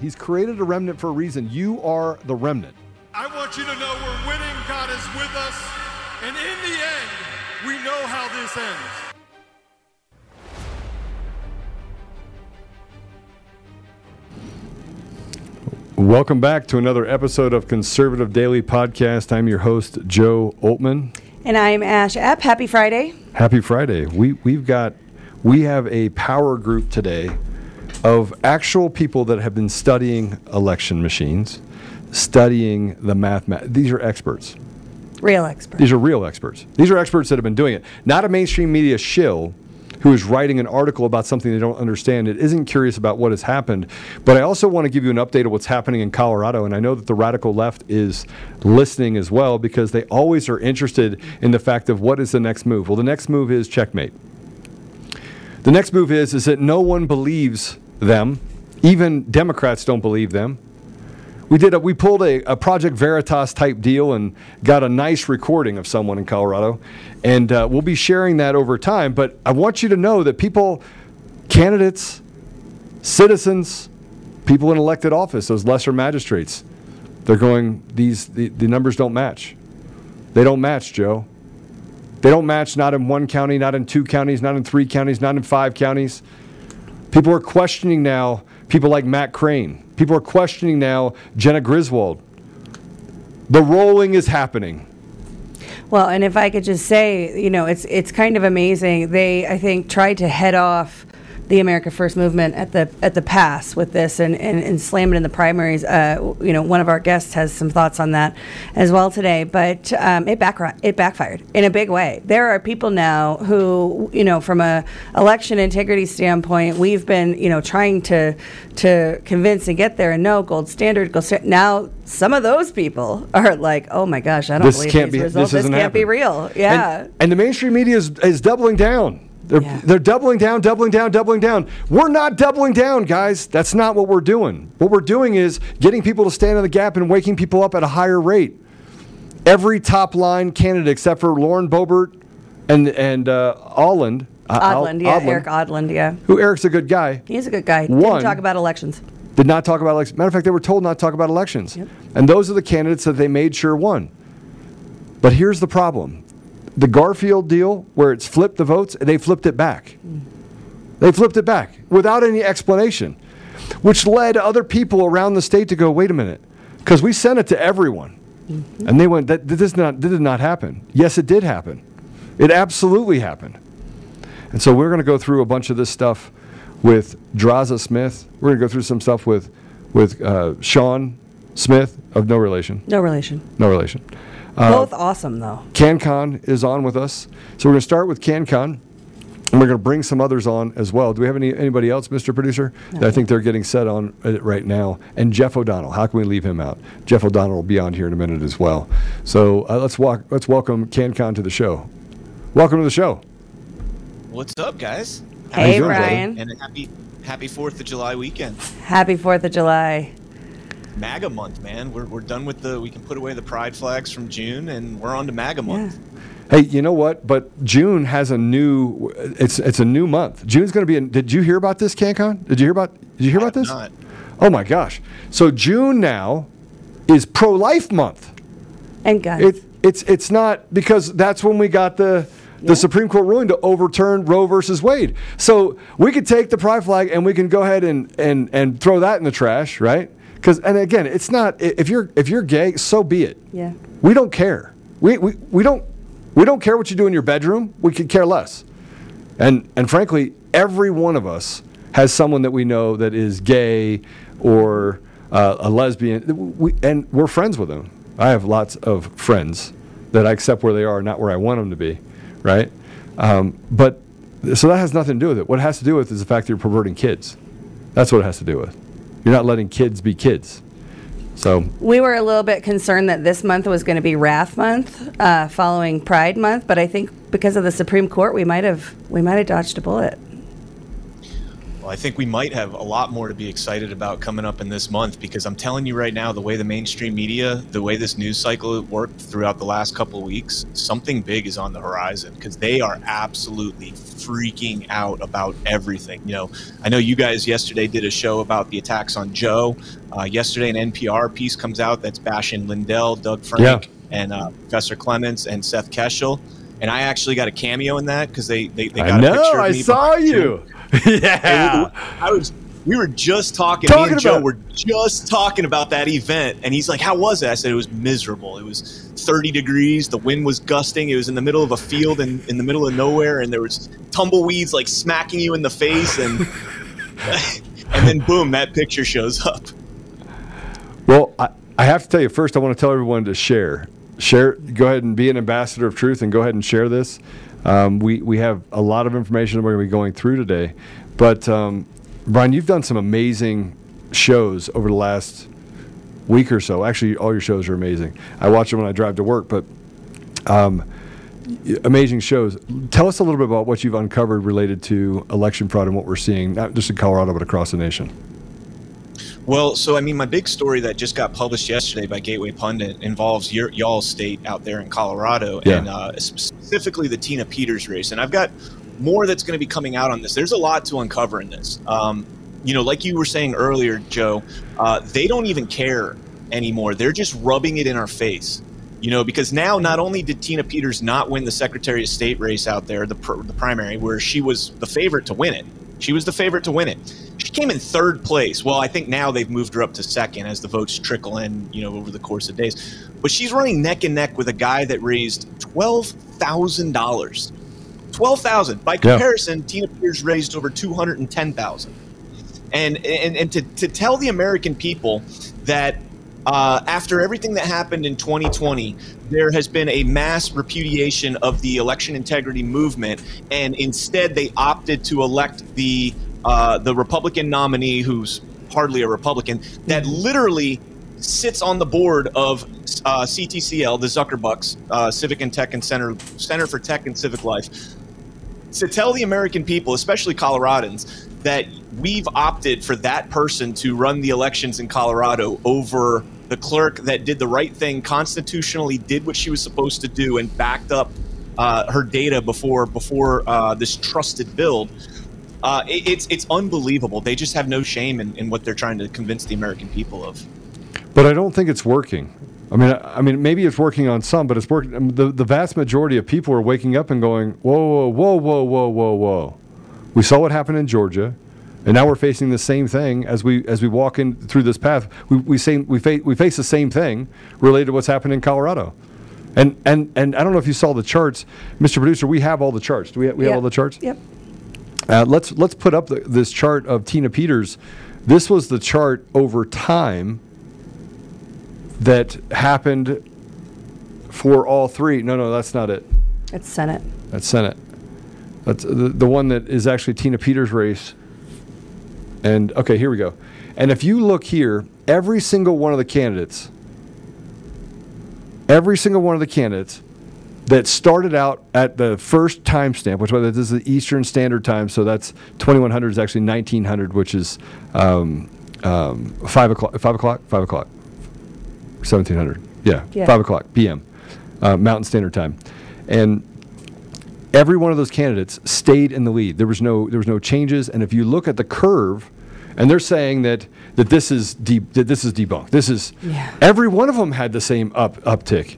He's created a remnant for a reason. You are the remnant. I want you to know we're winning. God is with us. And in the end, we know how this ends. Welcome back to another episode of Conservative Daily Podcast. I'm your host, Joe Oltman. And I'm Ash Epp. Happy Friday. Happy Friday. We have a power group today of actual people that have been studying election machines, studying the math. These are experts. Real experts. These are real experts. These are experts that have been doing it. Not a mainstream media shill who is writing an article about something they don't understand. It isn't curious about what has happened. But I also want to give you an update of what's happening in Colorado. And I know that the radical left is listening as well, because they always are interested in the fact of what is the next move. Well, the next move is checkmate. The next move is that no one believes them. Even Democrats don't believe them. We pulled a Project Veritas type deal and got a nice recording of someone in Colorado, and we'll be sharing that over time. But I want you to know that people, candidates, citizens, people in elected office, those lesser magistrates, they're going, the numbers don't match. They don't match, Joe. They don't match, not in one county, not in two counties, not in three counties, not in five counties. People are questioning now people like Matt Crane. People are questioning now Jena Griswold. The rolling is happening. Well, and if I could just say, you know, it's kind of amazing. They, I think, tried to head off the America First movement at the pass with this and slam it in the primaries. You know, one of our guests has some thoughts on that as well today, but it backfired in a big way. There are people now who, you know, from a election integrity standpoint, we've been, you know, trying to convince and get there, and no gold standard. Now some of those people are like, oh my gosh, I don't believe these results. This can't be real. Yeah. And the mainstream media is doubling down. They're doubling down. We're not doubling down, guys. That's not what we're doing. What we're doing is getting people to stand in the gap and waking people up at a higher rate. Every top-line candidate except for Lauren Boebert and Eric Odland, yeah. Who, Eric's a good guy. He's a good guy. Didn't talk about elections. Did not talk about elections. Matter of fact, they were told not to talk about elections. Yep. And those are the candidates that they made sure won. But here's the problem. The Garfield deal, where it's flipped the votes, they flipped it back. They flipped it back without any explanation, which led other people around the state to go, wait a minute, because we sent it to everyone. Mm-hmm. And they went, that did not happen. Yes, it did happen. It absolutely happened. And so we're going to go through a bunch of this stuff with Draza Smith. We're going to go through some stuff with Sean Smith of No Relation. No relation. Both awesome, though. CanCon is on with us. So we're going to start with CanCon, and we're going to bring some others on as well. Do we have anybody else, Mr. Producer? No. I think they're getting set on it right now. And Jeff O'Donnell. How can we leave him out? Jeff O'Donnell will be on here in a minute as well. So let's welcome CanCon to the show. Welcome to the show. What's up, guys? Hey, Brian. And happy 4th of July weekend. Happy 4th of July. MAGA month, man. We're done with we can put away the pride flags from June, and we're on to MAGA month. Yeah. Hey, you know what? But June has it's a new month. June's going to be did you hear about this, CanCon? Did you hear about this? Not. Oh my gosh. So June now is pro-life month. And guys. It's not, because that's when we got the Supreme Court ruling to overturn Roe versus Wade. So we could take the pride flag and we can go ahead and throw that in the trash, right? Because, and again, it's not, if you're gay, so be it. Yeah. We don't care. We don't care what you do in your bedroom. We could care less. And frankly, every one of us has someone that we know that is gay or a lesbian, and we're friends with them. I have lots of friends that I accept where they are, not where I want them to be, right? But so that has nothing to do with it. What it has to do with is the fact that you're perverting kids. That's what it has to do with. You're not letting kids be kids. So we were a little bit concerned that this month was going to be Wrath Month, following Pride Month, but I think because of the Supreme Court, we might have dodged a bullet. Well, I think we might have a lot more to be excited about coming up in this month, because I'm telling you right now, the way the mainstream media, the way this news cycle worked throughout the last couple of weeks, something big is on the horizon, because they are absolutely freaking out about everything. You know, I know you guys yesterday did a show about the attacks on Joe. Yesterday, an NPR piece comes out that's bashing Lindell, Doug Frank, and Professor Clements and Seth Keschel. And I actually got a cameo in that, because they got a picture of me. I saw you. Yeah, we were just talking and Joe were just talking about that event, and he's like, how was it? I said, it was miserable. It was 30 degrees. The wind was gusting. It was in the middle of a field and in the middle of nowhere, and there was tumbleweeds like smacking you in the face, and and then boom, that picture shows up. Well, I have to tell you, first I want to tell everyone to share, go ahead and be an ambassador of truth and go ahead and share this. We have a lot of information that we're going to be going through today. But, Brian, you've done some amazing shows over the last week or so. Actually, all your shows are amazing. I watch them when I drive to work, but amazing shows. Tell us a little bit about what you've uncovered related to election fraud and what we're seeing, not just in Colorado, but across the nation. Well, so, I mean, my big story that just got published yesterday by Gateway Pundit involves y'all's state out there in Colorado, and specifically the Tina Peters race. And I've got more that's going to be coming out on this. There's a lot to uncover in this. You know, like you were saying earlier, Joe, they don't even care anymore. They're just rubbing it in our face, you know, because now not only did Tina Peters not win the Secretary of State race out there, the primary, where she was the favorite to win it. She was the favorite to win it. She came in third place. Well, I think now they've moved her up to second as the votes trickle in, you know, over the course of days. But she's running neck and neck with a guy that raised $12,000. $12,000. By comparison, Tina Peters raised over $210,000. And to tell the American people that after everything that happened in 2020, there has been a mass repudiation of the election integrity movement, and instead they opted to elect the Republican nominee, who's hardly a Republican, that literally sits on the board of CTCL, the Zuckerbucks, Civic and Tech and Center for Tech and Civic Life. To tell the American people, especially Coloradans, that we've opted for that person to run the elections in Colorado over the clerk that did the right thing, constitutionally did what she was supposed to do, and backed up her data before this trusted build. It's unbelievable. They just have no shame in what they're trying to convince the American people of. But I don't think it's working. I mean, maybe it's working on some, but it's working. I mean, the vast majority of people are waking up and going, whoa, whoa, whoa, whoa, whoa, whoa. We saw what happened in Georgia, and now we're facing the same thing as we walk in through this path. We face the same thing related to what's happened in Colorado. And I don't know if you saw the charts, Mr. Producer. We have all the charts. Do we have all the charts? Yep. Let's put up this chart of Tina Peters. This was the chart over time that happened for all three. No, that's not it. It's Senate. That's Senate. That's the one that is actually Tina Peters' race. And, okay, here we go. And if you look here, every single one of the candidates that started out at the first timestamp, which this is the Eastern Standard Time, so that's 2100 is actually 1900, which is 5 o'clock, 1700, 5 o'clock p.m. Mountain Standard Time, and every one of those candidates stayed in the lead. There was no changes, and if you look at the curve, and they're saying that this is debunked. Every one of them had the same uptick.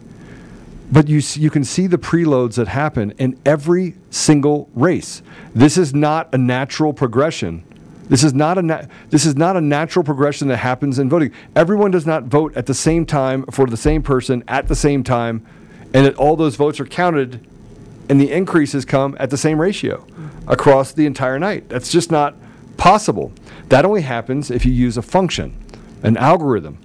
But you can see the preloads that happen in every single race. This is not a natural progression This is not a natural progression that happens in voting. Everyone does not vote at the same time for the same person at the same time, and that all those votes are counted and the increases come at the same ratio across the entire night. That's just not possible. That only happens if you use a function, an algorithm.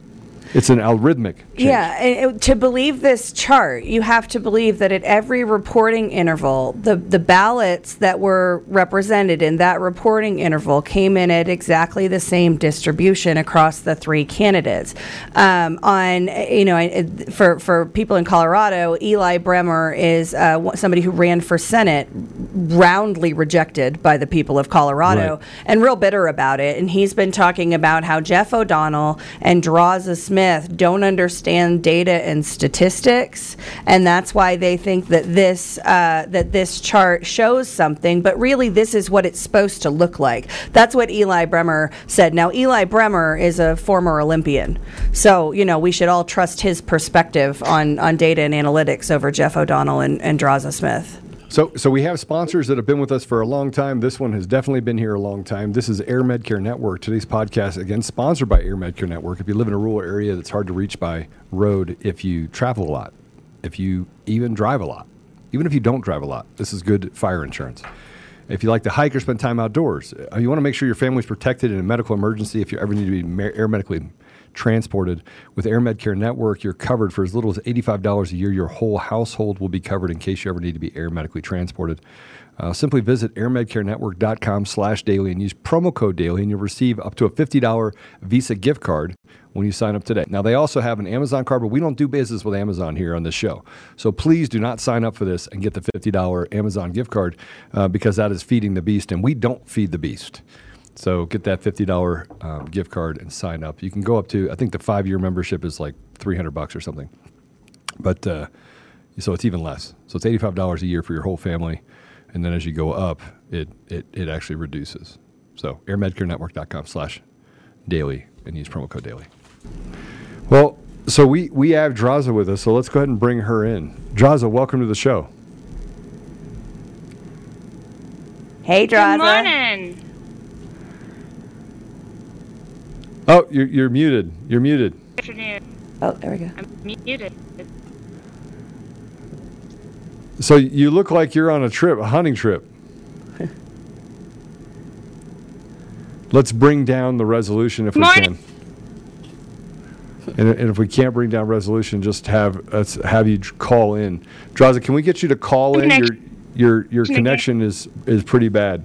It's an algorithmic change. Yeah, and to believe this chart, you have to believe that at every reporting interval, the ballots that were represented in that reporting interval came in at exactly the same distribution across the three candidates. For people in Colorado, Eli Bremer is somebody who ran for Senate, roundly rejected by the people of Colorado, right, and real bitter about it. And he's been talking about how Jeff O'Donnell and Draza Smith don't understand data and statistics, and that's why they think that this chart shows something, but really this is what it's supposed to look like. That's what Eli Bremer said. Now, Eli Bremer is a former Olympian, so we should all trust his perspective on data and analytics over Jeff O'Donnell and Draza Smith. So we have sponsors that have been with us for a long time. This one has definitely been here a long time. This is AirMedCare Network. Today's podcast, again, sponsored by AirMedCare Network. If you live in a rural area that's hard to reach by road, if you travel a lot, if you even drive a lot, even if you don't drive a lot, this is good fire insurance. If you like to hike or spend time outdoors, you want to make sure your family's protected in a medical emergency if you ever need to be air medically transported. With AirMedCare Network, you're covered for as little as $85 a year. Your whole household will be covered in case you ever need to be air medically transported. Simply visit airmedcarenetwork.com/daily and use promo code daily, and you'll receive up to a $50 Visa gift card when you sign up today. Now, they also have an Amazon card, but we don't do business with Amazon here on this show. So please do not sign up for this and get the $50 Amazon gift card because that is feeding the beast, and we don't feed the beast. So get that $50 gift card and sign up. You can go up to, I think the 5-year membership is like $300 or something. But so it's even less. So it's $85 a year for your whole family. And then as you go up, it actually reduces. So airmedcarenetwork.com/daily and use promo code daily. Well, so we have Draza with us. So let's go ahead and bring her in. Draza, welcome to the show. Hey, Draza. Good morning. Oh, you're muted. You're muted. Oh, there we go. I'm muted. So you look like you're on a trip, a hunting trip. Let's bring down the resolution if Morning. We can. And if we can't bring down resolution, just have you call in. Draza, can we get you to call in? Your connection is pretty bad.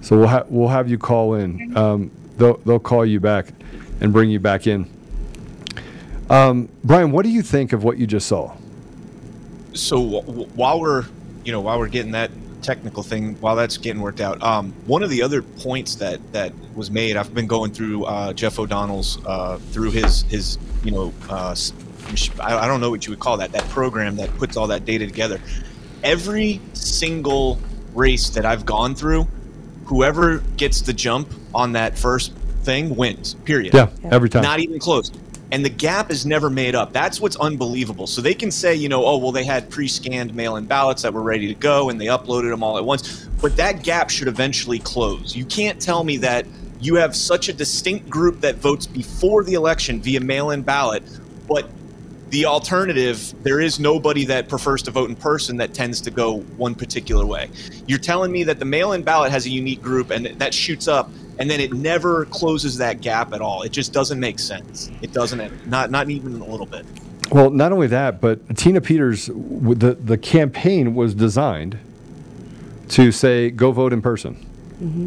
So we'll have you call in. They'll call you back and bring you back in. Brian, what do you think of what you just saw? So while we're getting that technical thing, while that's getting worked out, one of the other points that was made, I've been going through Jeff O'Donnell's through his I don't know what you would call that program that puts all that data together. Every single race that I've gone through, whoever gets the jump on that first thing wins, period. Yeah, every time. Not even close. And the gap is never made up. That's what's unbelievable. So they can say, they had pre-scanned mail-in ballots that were ready to go and they uploaded them all at once. But that gap should eventually close. You can't tell me that you have such a distinct group that votes before the election via mail-in ballot, but the alternative, there is nobody that prefers to vote in person that tends to go one particular way. You're telling me that the mail-in ballot has a unique group and that shoots up, and then it never closes that gap at all. It just doesn't make sense. It doesn't, not even a little bit. Well, not only that, but Tina Peters, the campaign was designed to say, go vote in person. Mm-hmm.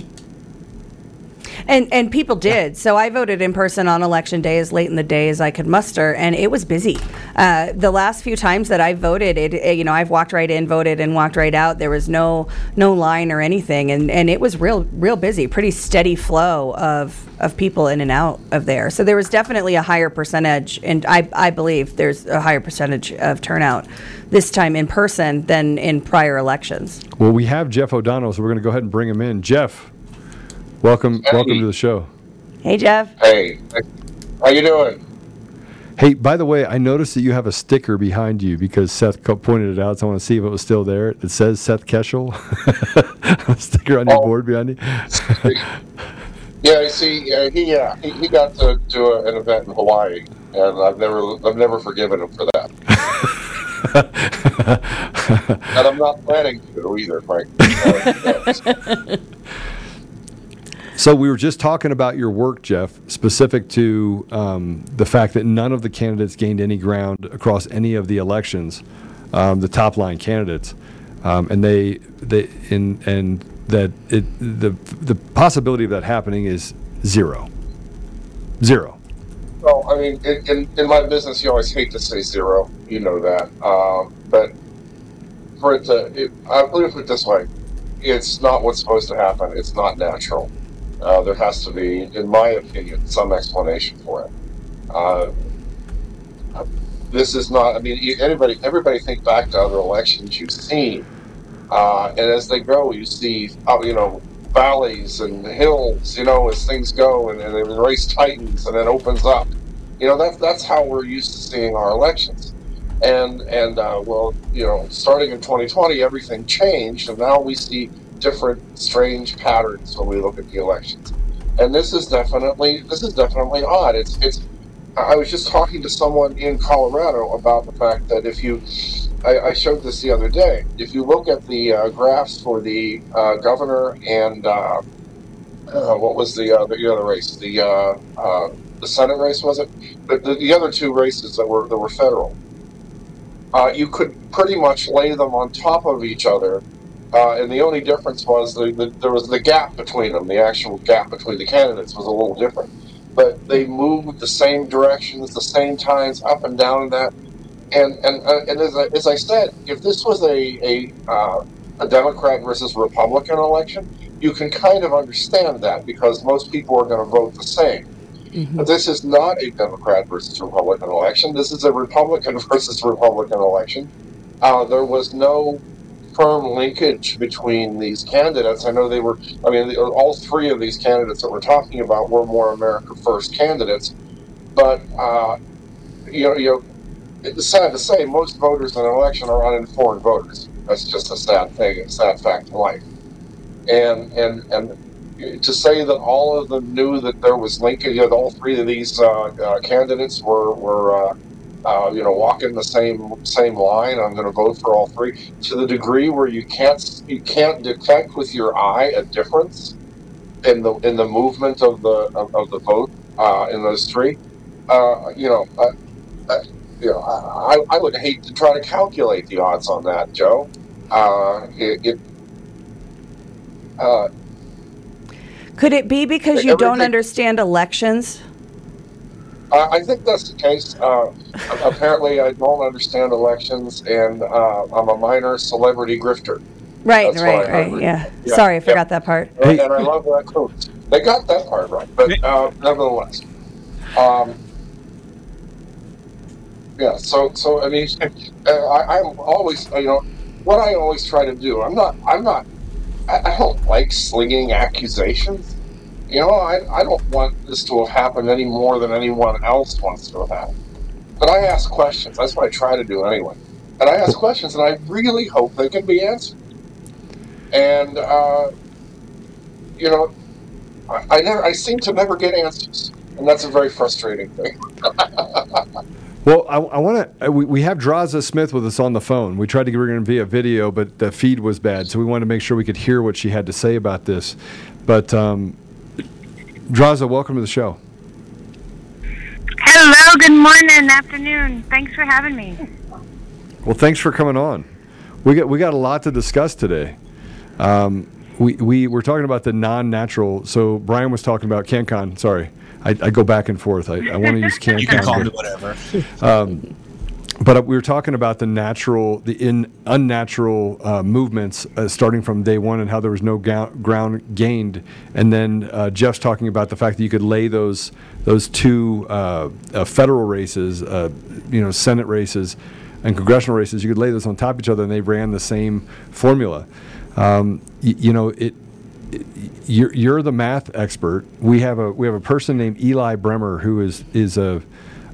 And people did. So I voted in person on election day as late in the day as I could muster, and it was busy. The last few times that I voted, I've walked right in, voted, and walked right out. There was no line or anything, and it was real busy, pretty steady flow of people in and out of there. So there was definitely a higher percentage, and I believe there's a higher percentage of turnout this time in person than in prior elections. Well, we have Jeff O'Donnell, so we're going to go ahead and bring him in. Jeff. Welcome to the show. Hey, Jeff. Hey, how you doing? Hey, by the way, I noticed that you have a sticker behind you because Seth pointed it out, so I want to see if it was still there. It says Seth Keschel. A sticker on your board behind you. Yeah, I see. He got to do an event in Hawaii, and I've never forgiven him for that. And I'm not planning to either, Frank. So we were just talking about your work, Jeff, specific to the fact that none of the candidates gained any ground across any of the elections, the top line candidates, and the possibility of that happening is zero. Zero. Well, I mean, in my business, you always hate to say zero. You know that. But for it to, I believe it this way, it's not what's supposed to happen. It's not natural. There has to be, in my opinion, some explanation for it. This is not, I mean, everybody think back to other elections you've seen. And as they go, you see, valleys and hills, as things go, and the race tightens and it opens up. That's how we're used to seeing our elections. And starting in 2020, everything changed, and now we see different strange patterns when we look at the elections, and this is definitely odd. It's I was just talking to someone in Colorado about the fact that if you, I showed this the other day, if you look at the graphs for the governor and what was the other race, the Senate race, was it? But the other two races that were federal, you could pretty much lay them on top of each other. And the only difference was there was the gap between them. The actual gap between the candidates was a little different. But they moved the same directions, the same times, up and down and that. And as I said, if this was a Democrat versus Republican election, you can kind of understand that because most people are going to vote the same. Mm-hmm. But this is not a Democrat versus Republican election. This is a Republican versus Republican election. There was no firm linkage between these candidates. I know all three of these candidates that we're talking about were more America First candidates, but it's sad to say most voters in an election are uninformed voters. That's just a sad thing, a sad fact of life. And to say that all of them knew that there was linkage, all three of these candidates were walking the same line. I'm going to vote for all three. To the degree where you can't detect with your eye a difference in the movement of the vote in those three. I would hate to try to calculate the odds on that, Joe. Could it be because you don't understand elections? I think that's the case. Apparently, I don't understand elections, and I'm a minor celebrity grifter. Right, yeah. Sorry, I forgot that part. And I love that quote. They got that part right, but nevertheless. So I mean, I'm always, what I always try to do, I don't like slinging accusations. I don't want this to have happened any more than anyone else wants to have happened. But I ask questions. That's what I try to do anyway. And I ask questions, and I really hope they can be answered. And, I seem to never get answers. And that's a very frustrating thing. Well, I want to. We have Draza Smith with us on the phone. We tried to get her in via video, but the feed was bad. So we wanted to make sure we could hear what she had to say about this. But... Draza, welcome to the show. Hello, good morning, afternoon. Thanks for having me. Well, thanks for coming on. We got a lot to discuss today. We're talking about the non-natural. So Brian was talking about CanCon. Sorry, I go back and forth. I want to use CanCon. You can call me whatever. But we were talking about the unnatural movements starting from day one and how there was no ground gained. And then Jeff's talking about the fact that you could lay those two federal races, Senate races and congressional races, you could lay those on top of each other and they ran the same formula. You're the math expert. We have a person named Eli Bremer who is a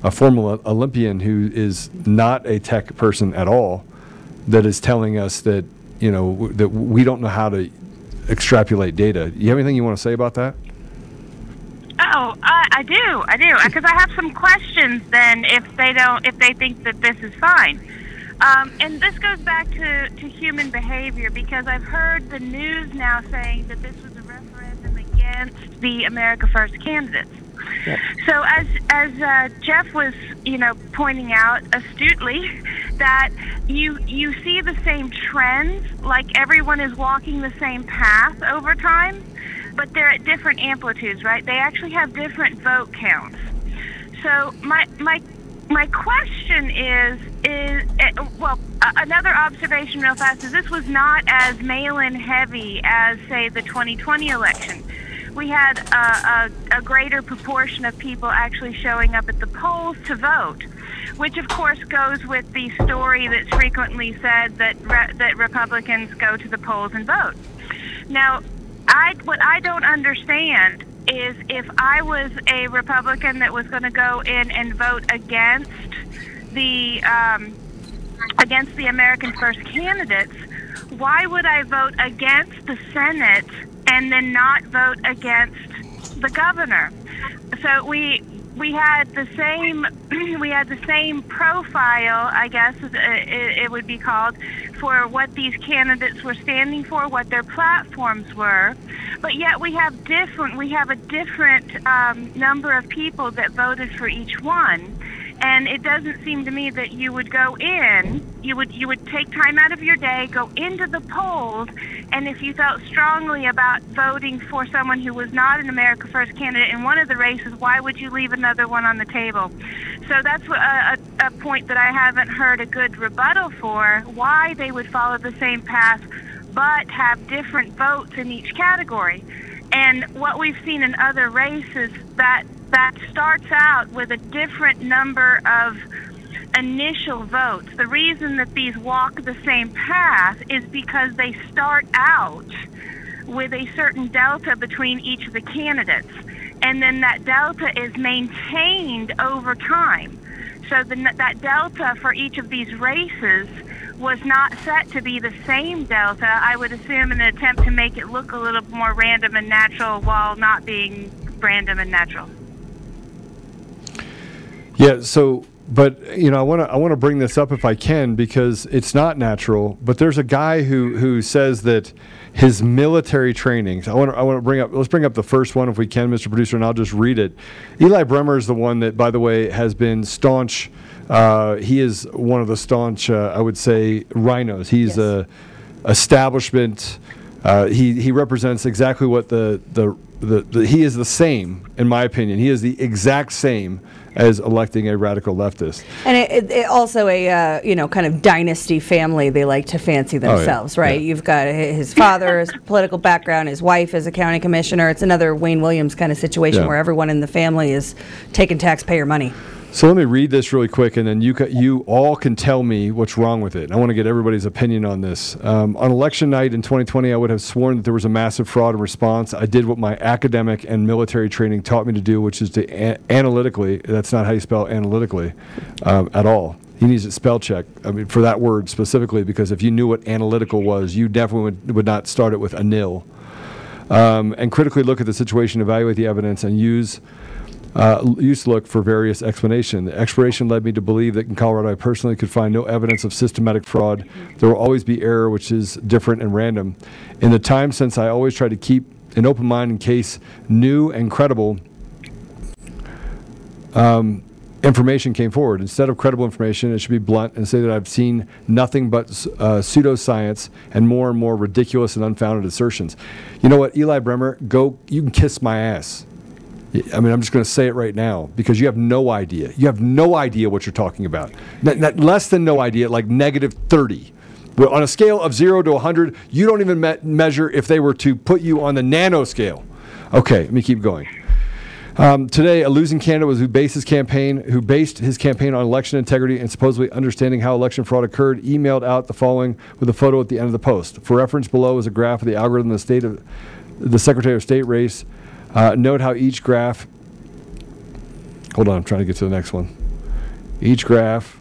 a former Olympian who is not a tech person at all that is telling us that, you know, that we don't know how to extrapolate data. You have anything you want to say about that? Oh, I do, because I have some questions then if they think that this is fine. And this goes back to human behavior, because I've heard the news now saying that this was a referendum against the America First candidates. Yeah. So as Jeff was, you know, pointing out astutely, that you see the same trends, like everyone is walking the same path over time, but they're at different amplitudes, right? They actually have different vote counts. So my question is, another observation real fast is this was not as mail-in heavy as, say, the 2020 election. We had a greater proportion of people actually showing up at the polls to vote, which of course goes with the story that's frequently said that Republicans go to the polls and vote. Now, what I don't understand is if I was a Republican that was going to go in and vote against the American First candidates, why would I vote against the Senate and then not vote against the governor? So we had the same profile, I guess it would be called, for what these candidates were standing for, what their platforms were, but yet we have a different number of people that voted for each one. And it doesn't seem to me that you would go in, you would take time out of your day, go into the polls, and if you felt strongly about voting for someone who was not an America First candidate in one of the races, why would you leave another one on the table? So that's a point that I haven't heard a good rebuttal for, why they would follow the same path but have different votes in each category. And what we've seen in other races, that starts out with a different number of initial votes. The reason that these walk the same path is because they start out with a certain delta between each of the candidates, and then that delta is maintained over time. So that delta for each of these races was not set to be the same delta, I would assume, in an attempt to make it look a little more random and natural while not being random and natural. Yeah, so, but, you know, I want to bring this up if I can, because it's not natural, but there's a guy who says that his military trainings, I want to let's bring up the first one if we can, Mr. Producer, and I'll just read it. Eli Bremer is the one that, by the way, has been staunch, he is one of the staunch, I would say, rhinos. He's an establishment, he represents exactly what he is the same, in my opinion. He is the exact same as electing a radical leftist. And it also a kind of dynasty family they like to fancy themselves, right? Yeah. You've got his father, his political background, his wife is a county commissioner. It's another Wayne Williams kind of situation where everyone in the family is taking taxpayer money. So let me read this really quick, and then you all can tell me what's wrong with it. I want to get everybody's opinion on this. On election night in 2020, I would have sworn that there was a massive fraud in response. I did what my academic and military training taught me to do, which is to analytically. That's not how you spell analytically at all. He needs to spell check, I mean, for that word specifically, because if you knew what analytical was, you definitely would not start it with a nil. And critically look at the situation, evaluate the evidence, and used to look for various explanations. The exploration led me to believe that in Colorado I personally could find no evidence of systematic fraud. There will always be error, which is different and random. In the time since, I always try to keep an open mind in case new and credible information came forward. Instead of credible information, it should be blunt and say that I've seen nothing but pseudoscience and more ridiculous and unfounded assertions. You know what, Eli Bremer, you can kiss my ass. I mean, I'm just going to say it right now, because you have no idea. You have no idea what you're talking about. Not less than no idea, like negative 30. Well, on a scale of 0 to 100, you don't even measure if they were to put you on the nano scale. Okay, let me keep going. Today, a losing candidate was who based his campaign on election integrity and supposedly understanding how election fraud occurred, emailed out the following with a photo at the end of the post. For reference, below is a graph of the algorithm of the Secretary of State race. Note how each graph. Hold on, I'm trying to get to the next one. Each graph.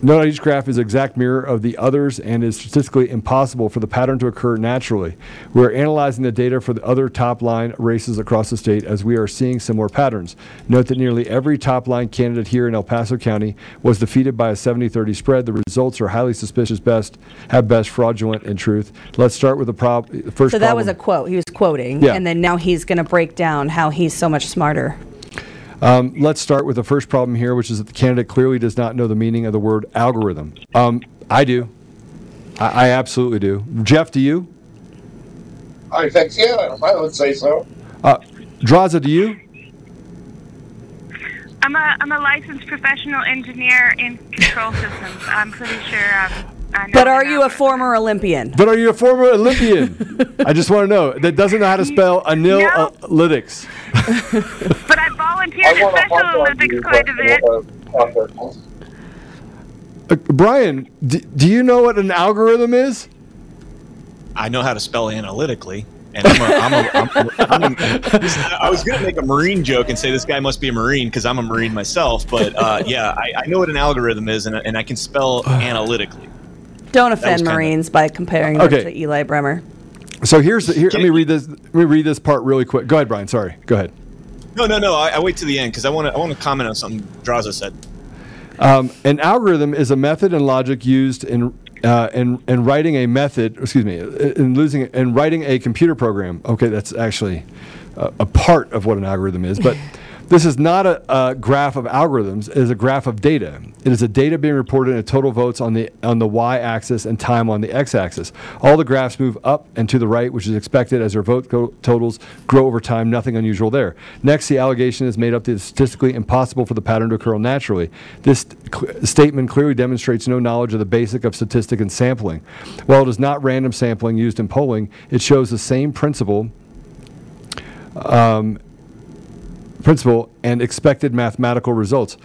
Note each graph is an exact mirror of the others and is statistically impossible for the pattern to occur naturally. We are analyzing the data for the other top-line races across the state as we are seeing similar patterns. Note that nearly every top-line candidate here in El Paso County was defeated by a 70-30 spread. The results are highly suspicious, best fraudulent in truth. Let's start with the first. So that problem was a quote. He was quoting, yeah. And then now he's going to break down how he's so much smarter. Let's start with the first problem here, which is that the candidate clearly does not know the meaning of the word algorithm. I do. I absolutely do. Jeff, do you? I think, yeah, I would say so. Draza, do you? I'm a licensed professional engineer in control systems. I'm pretty sure. But are you a former Olympian? I just want to know. That doesn't know how to spell analytics. But I volunteered at Special Olympics quite a bit. Brian, do you know what an algorithm is? I know how to spell analytically. And I was going to make a Marine joke and say this guy must be a Marine because I'm a Marine myself. But yeah, I know what an algorithm is, and I can spell analytically. Don't offend Marines by comparing them to Eli Bremer. So here. Let me read this. Let me read this part really quick. Go ahead, Brian. Sorry. Go ahead. No. I wait to the end because I want to comment on something Draza said. An algorithm is a method and logic used in writing a method. Excuse me. In writing a computer program. Okay, that's actually a part of what an algorithm is, but. This is not a graph of algorithms. It is a graph of data. It is the data being reported in total votes on the y-axis and time on the x-axis. All the graphs move up and to the right, which is expected as their vote totals grow over time. Nothing unusual there. Next, the allegation is made up that it is statistically impossible for the pattern to occur naturally. This statement clearly demonstrates no knowledge of the basic of statistic and sampling. While it is not random sampling used in polling, it shows the same principle and expected mathematical results.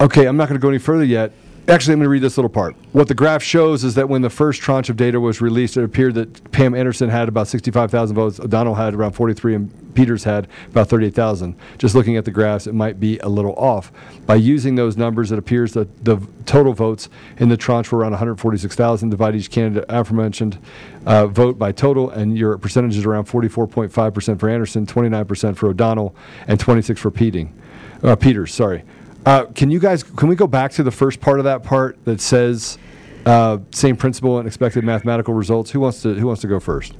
Okay, I'm not going to go any further yet. Actually, I'm going to read this little part. What the graph shows is that when the first tranche of data was released, it appeared that Pam Anderson had about 65,000 votes, O'Donnell had around 43, and Peters had about 38,000. Just looking at the graphs, it might be a little off. By using those numbers, it appears that the total votes in the tranche were around 146,000. Divide each candidate aforementioned vote by total, and your percentage is around 44.5% for Anderson, 29% for O'Donnell, and 26% for Peters. Sorry. Can we go back to the first part of that part that says same principle and expected mathematical results? Who wants to go first?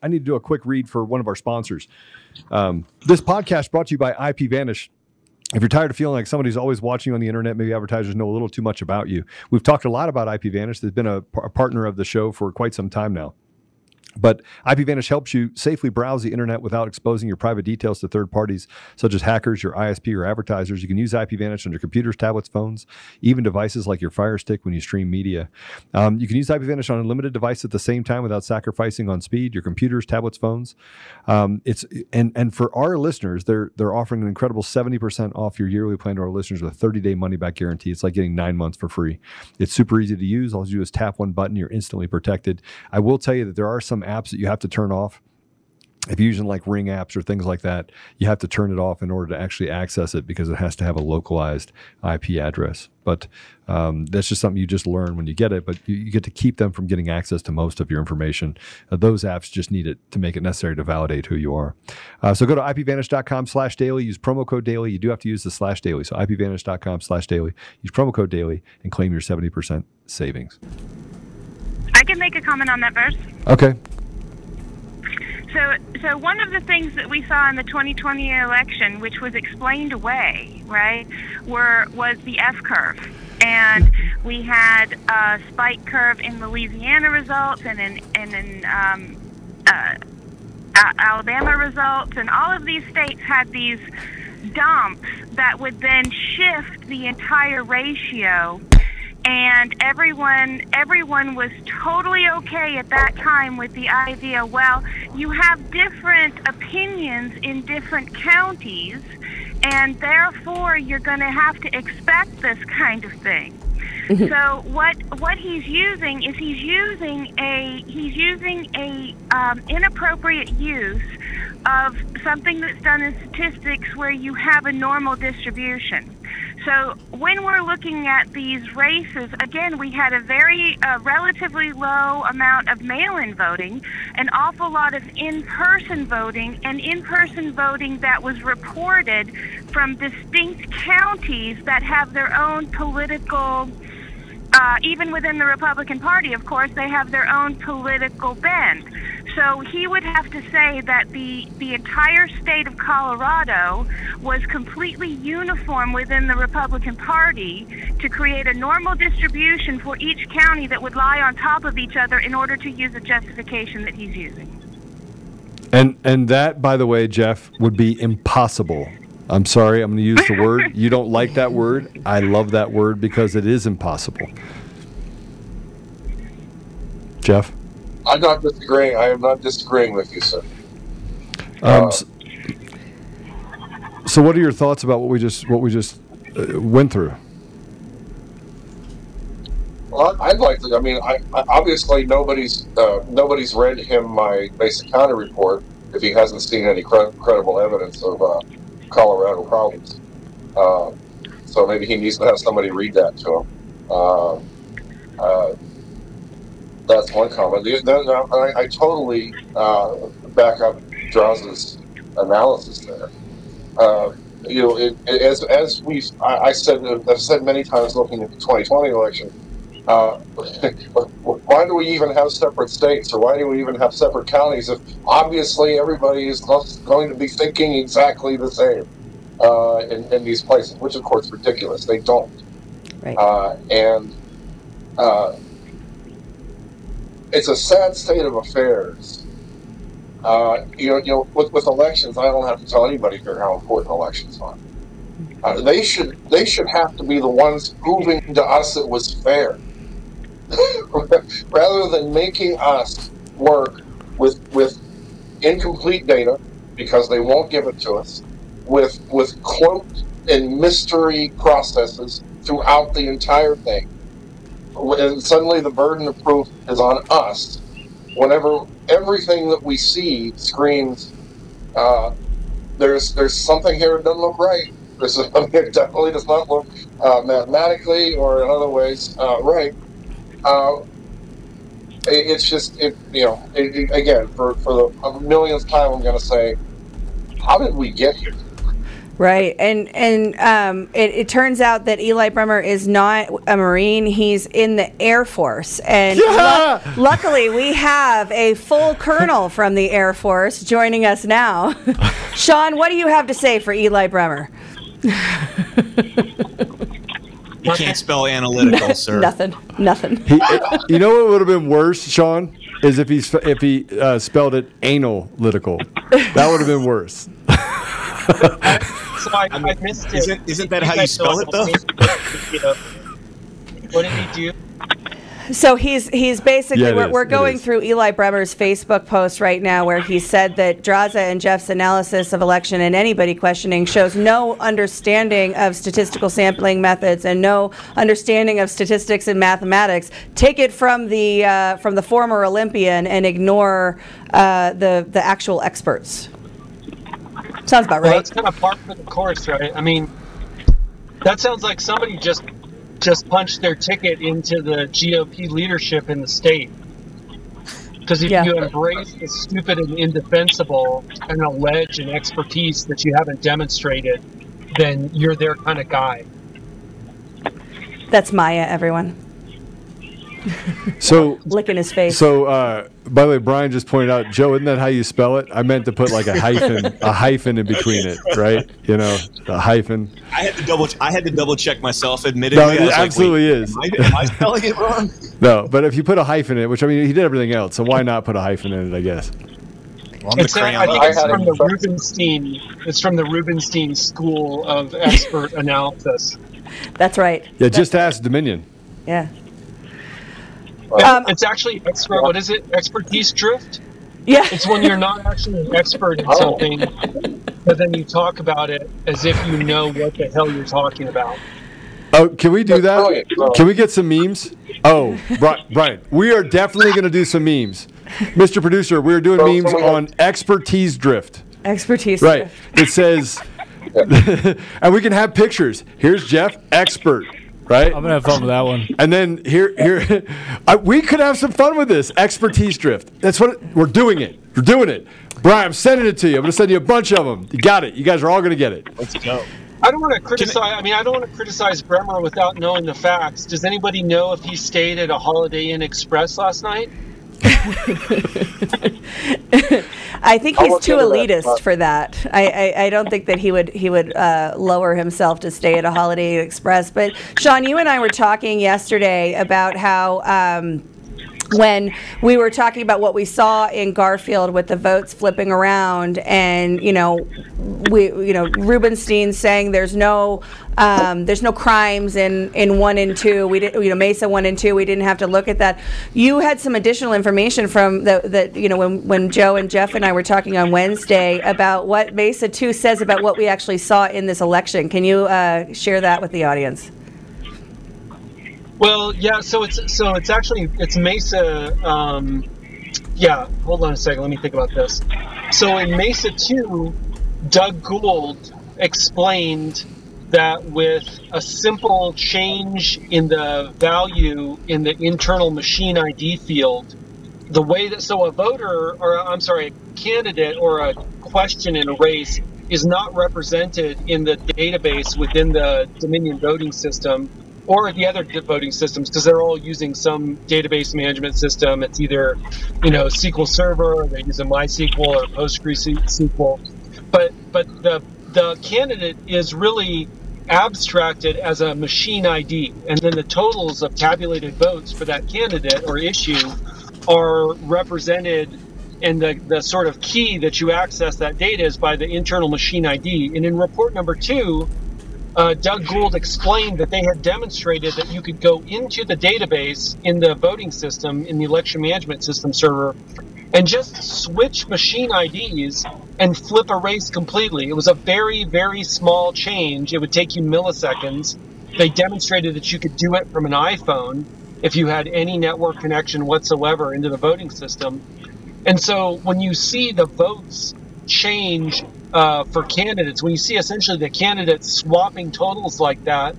I need to do a quick read for one of our sponsors. This podcast brought to you by IPVanish. If you're tired of feeling like somebody's always watching you on the internet, maybe advertisers know a little too much about you. We've talked a lot about IPVanish. They've been a partner of the show for quite some time now. But IPVanish helps you safely browse the internet without exposing your private details to third parties, such as hackers, your ISP, or advertisers. You can use IPVanish on your computers, tablets, phones, even devices like your Fire Stick when you stream media. You can use IPVanish on a limited device at the same time without sacrificing on speed, your computers, tablets, phones. And for our listeners, they're offering an incredible 70% off your yearly plan to our listeners with a 30-day money-back guarantee. It's like getting 9 months for free. It's super easy to use. All you do is tap one button. You're instantly protected. I will tell you that there are some apps that you have to turn off. If you're using like Ring apps or things like that, you have to turn it off in order to actually access it because it has to have a localized IP address. But that's just something you just learn when you get it, but you get to keep them from getting access to most of your information. Those apps just need it to make it necessary to validate who you are. So go to IPVanish.com/daily, use promo code daily. You do have to use the /daily. So IPVanish.com/daily, use promo code daily and claim your 70% savings. I can make a comment on that verse. Okay. So one of the things that we saw in the 2020 election, which was explained away, right, was the F curve, and we had a spike curve in Louisiana results and in Alabama results, and all of these states had these dumps that would then shift the entire ratio. And everyone was totally okay at that time with the idea, well, you have different opinions in different counties, and therefore you're going to have to expect this kind of thing. So what he's using is he's using an inappropriate use of something that's done in statistics where you have a normal distribution. So when we're looking at these races, again, we had a very relatively low amount of mail-in voting, an awful lot of in-person voting, and in-person voting that was reported from distinct counties that have their own political, even within the Republican Party, of course, they have their own political bend. So he would have to say that the entire state of Colorado was completely uniform within the Republican Party to create a normal distribution for each county that would lie on top of each other in order to use the justification that he's using. And that, by the way, Jeff, would be impossible. I'm sorry, I'm going to use the word. You don't like that word. I love that word because it is impossible. Jeff? I'm not disagreeing. I am not disagreeing with you, sir. So, what are your thoughts about what we just went through? Well, I'd like to. I mean, I obviously nobody's read him my basic county report if he hasn't seen any credible evidence of Colorado problems. So maybe he needs to have somebody read that to him. That's one comment. I totally back up Draza's analysis there. I've said many times looking at the 2020 election, why do we even have separate states, or why do we even have separate counties if obviously everybody is going to be thinking exactly the same in these places, which of course is ridiculous. They don't. Right. It's a sad state of affairs. With elections, I don't have to tell anybody here how important elections are. They should have to be the ones proving to us it was fair, rather than making us work with incomplete data because they won't give it to us, with cloaked and mystery processes throughout the entire thing. And suddenly the burden of proof is on us whenever everything that we see screams, there's something here that doesn't look right. There's something here that definitely does not look mathematically or in other ways right. For the millionth time, I'm going to say, how did we get here? Right, and it turns out that Eli Bremer is not a Marine. He's in the Air Force, and luckily we have a full colonel from the Air Force joining us now. Sean, what do you have to say for Eli Bremer? You can't spell analytical, sir. Nothing. You know what would have been worse, Sean, is if he spelled it analytical. That would have been worse. So I missed it. Isn't that how you spell it, though? What did he do? So he's basically, we're going through Eli Bremer's Facebook post right now where he said that Draza and Jeff's analysis of election and anybody questioning shows no understanding of statistical sampling methods and no understanding of statistics and mathematics. Take it from the former Olympian and ignore the actual experts. Sounds about right. Well, that's kind of par for the course, right? I mean, that sounds like somebody just punched their ticket into the GOP leadership in the state. Because if you embrace the stupid and indefensible and allege an expertise that you haven't demonstrated, then you're their kind of guy. That's Maya, everyone. So licking his face. So by the way, Brian just pointed out, Joe, isn't that how you spell it? I meant to put like a hyphen in between it, right? You know, a hyphen. I had to double check myself. Admittedly, no, it absolutely is. Am I spelling it wrong? No, but if you put a hyphen in it, which I mean, he did everything else, so why not put a hyphen in it? I guess. Well, It's from the Rubenstein School of Expert Analysis. That's right. Yeah, just ask Dominion. Yeah. It's actually expert. What is it? Expertise drift? Yeah. It's when you're not actually an expert in something, but then you talk about it as if you know what the hell you're talking about. Oh, can we do that? Can we get some memes? Oh, Brian, we are definitely going to do some memes. Mr. Producer, we're doing memes on expertise drift. Expertise. Right. It says, and we can have pictures. Here's Jeff, expert. Right? I'm going to have fun with that one. And then here, we could have some fun with this. Expertise drift. That's what we're doing it. We're doing it. Brian, I'm sending it to you. I'm going to send you a bunch of them. You got it. You guys are all going to get it. Let's go. I don't want to criticize. I don't want to criticize Bremer without knowing the facts. Does anybody know if he stayed at a Holiday Inn Express last night? I think he's too elitist for that. I don't think that he would lower himself to stay at a Holiday Inn Express. But Sean, you and I were talking yesterday about how. When we were talking about what we saw in Garfield with the votes flipping around, and Rubenstein saying there's no crimes in 1 and 2. We didn't, Mesa 1 and 2. We didn't have to look at that. You had some additional information from when Joe and Jeff and I were talking on Wednesday about what Mesa 2 says about what we actually saw in this election. Can you share that with the audience? Well, yeah. So it's Mesa. Hold on a second. Let me think about this. So in Mesa 2, Doug Gould explained that with a simple change in the value in the internal machine ID field, the way that a candidate or a question in a race is not represented in the database within the Dominion voting system. Or the other voting systems, because they're all using some database management system. It's either, SQL Server, or they use a MySQL or PostgreSQL. But the candidate is really abstracted as a machine ID, and then the totals of tabulated votes for that candidate or issue are represented. And the sort of key that you access that data is by the internal machine ID. And in report number 2. Doug Gould explained that they had demonstrated that you could go into the database in the voting system, in the election management system server, and just switch machine IDs and flip a race completely. It was a very, very small change. It would take you milliseconds. They demonstrated that you could do it from an iPhone if you had any network connection whatsoever into the voting system. And so when you see the votes change for candidates, when you see essentially the candidates swapping totals like that,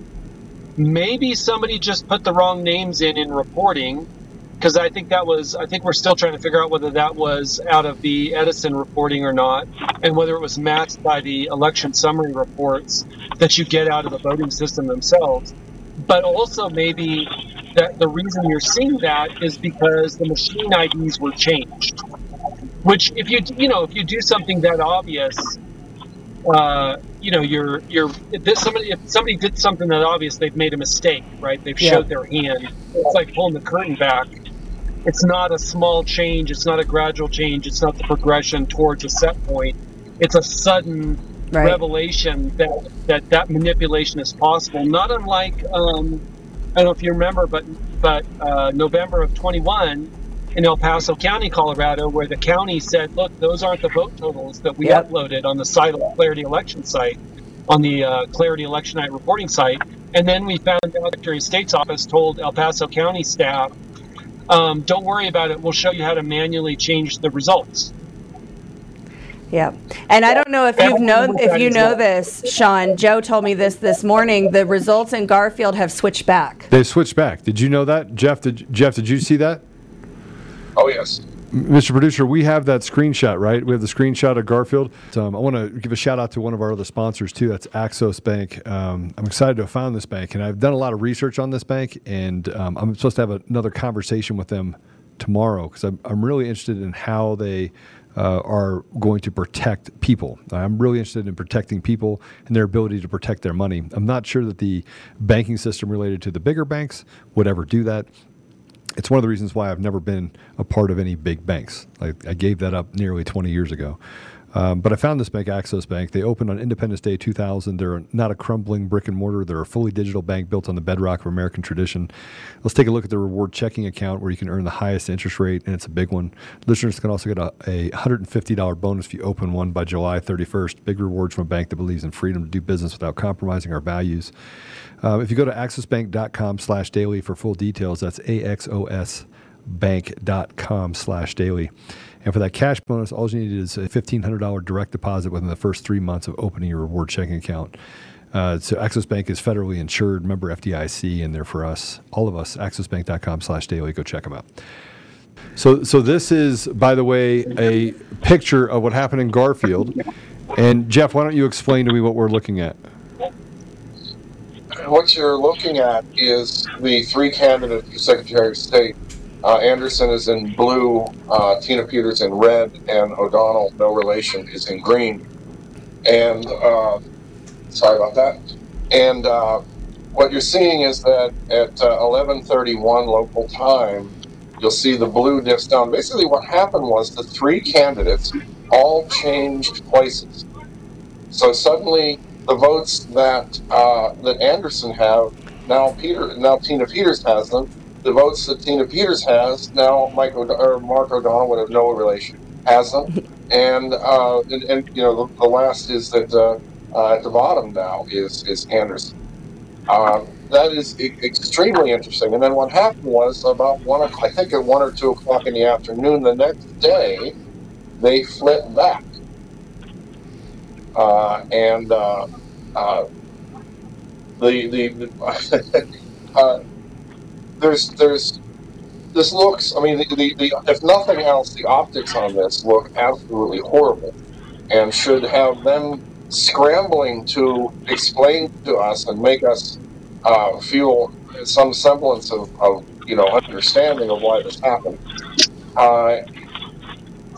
maybe somebody just put the wrong names in reporting, because I think we're still trying to figure out whether that was out of the Edison reporting or not, and whether it was matched by the election summary reports that you get out of the voting system themselves. But also maybe that the reason you're seeing that is because the machine IDs were changed. Which, if you do something that obvious, if somebody did something that obvious, they've made a mistake, right? They've showed their hand. It's like pulling the curtain back. It's not a small change. It's not a gradual change. It's not the progression towards a set point. It's a sudden revelation that manipulation is possible. Not unlike I don't know if you remember, but November of 21. In El Paso County, Colorado, where the county said, look, those aren't the vote totals that we uploaded on the site of Clarity Election site, on the Clarity Election Night reporting site. And then we found out the Secretary of State's office told El Paso County staff, don't worry about it, we'll show you how to manually change the results. Yeah. And I don't know if you know this, Sean. Joe told me this morning. The results in Garfield have switched back. They switched back. Did you know that? Jeff, did you see that? Oh, yes. Mr. Producer, we have that screenshot, right? We have the screenshot of Garfield. I want to give a shout-out to one of our other sponsors, too. That's Axos Bank. I'm excited to have found this bank, and I've done a lot of research on this bank, and I'm supposed to have another conversation with them tomorrow, because I'm really interested in how they are going to protect people. I'm really interested in protecting people and their ability to protect their money. I'm not sure that the banking system related to the bigger banks would ever do that. It's one of the reasons why I've never been a part of any big banks. I gave that up nearly 20 years ago. But I found this bank, Axos Bank. They opened on Independence Day 2000. They're not a crumbling brick and mortar. They're a fully digital bank built on the bedrock of American tradition. Let's take a look at their reward checking account where you can earn the highest interest rate, and it's a big one. Listeners can also get a $150 bonus if you open one by July 31st. Big rewards from a bank that believes in freedom to do business without compromising our values. If you go to axosbank.com/daily for full details, that's AXOS axosbank.com/daily. And for that cash bonus, all you need is a $1,500 direct deposit within the first 3 months of opening your reward checking account. So Axos Bank is federally insured, member FDIC, and they're for us, all of us, axosbank.com/daily. Go check them out. So this is, by the way, a picture of what happened in Garfield. And Jeff, why don't you explain to me what we're looking at? What you're looking at is the three candidates for Secretary of State. Anderson is in blue, Tina Peters in red, and O'Donnell, no relation, is in green. And sorry about that. And what you're seeing is that at 11:31 local time, you'll see the blue dips down. Basically, what happened was the three candidates all changed places. So suddenly, the votes that Anderson have now Tina Peters has them. The votes that Tina Peters has now, Mark O'Donnell would have no relation, has them, and you know the last is that at the bottom now is Anderson. That is extremely interesting. And then what happened was about 1 or 2 o'clock in the afternoon the next day, they flipped back, this looks, I mean, if nothing else, the optics on this look absolutely horrible and should have them scrambling to explain to us and make us feel some semblance of understanding of why this happened.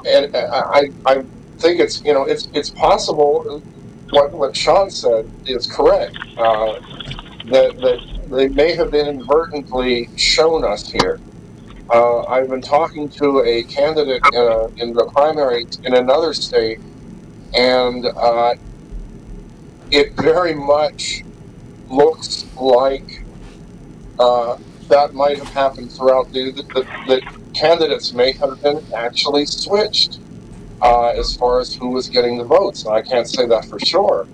And I think it's possible what Sean said is correct, that they may have been inadvertently shown us here. I've been talking to a candidate in the primary in another state, and it very much looks like that might have happened throughout. The candidates may have been actually switched as far as who was getting the votes. Now, I can't say that for sure,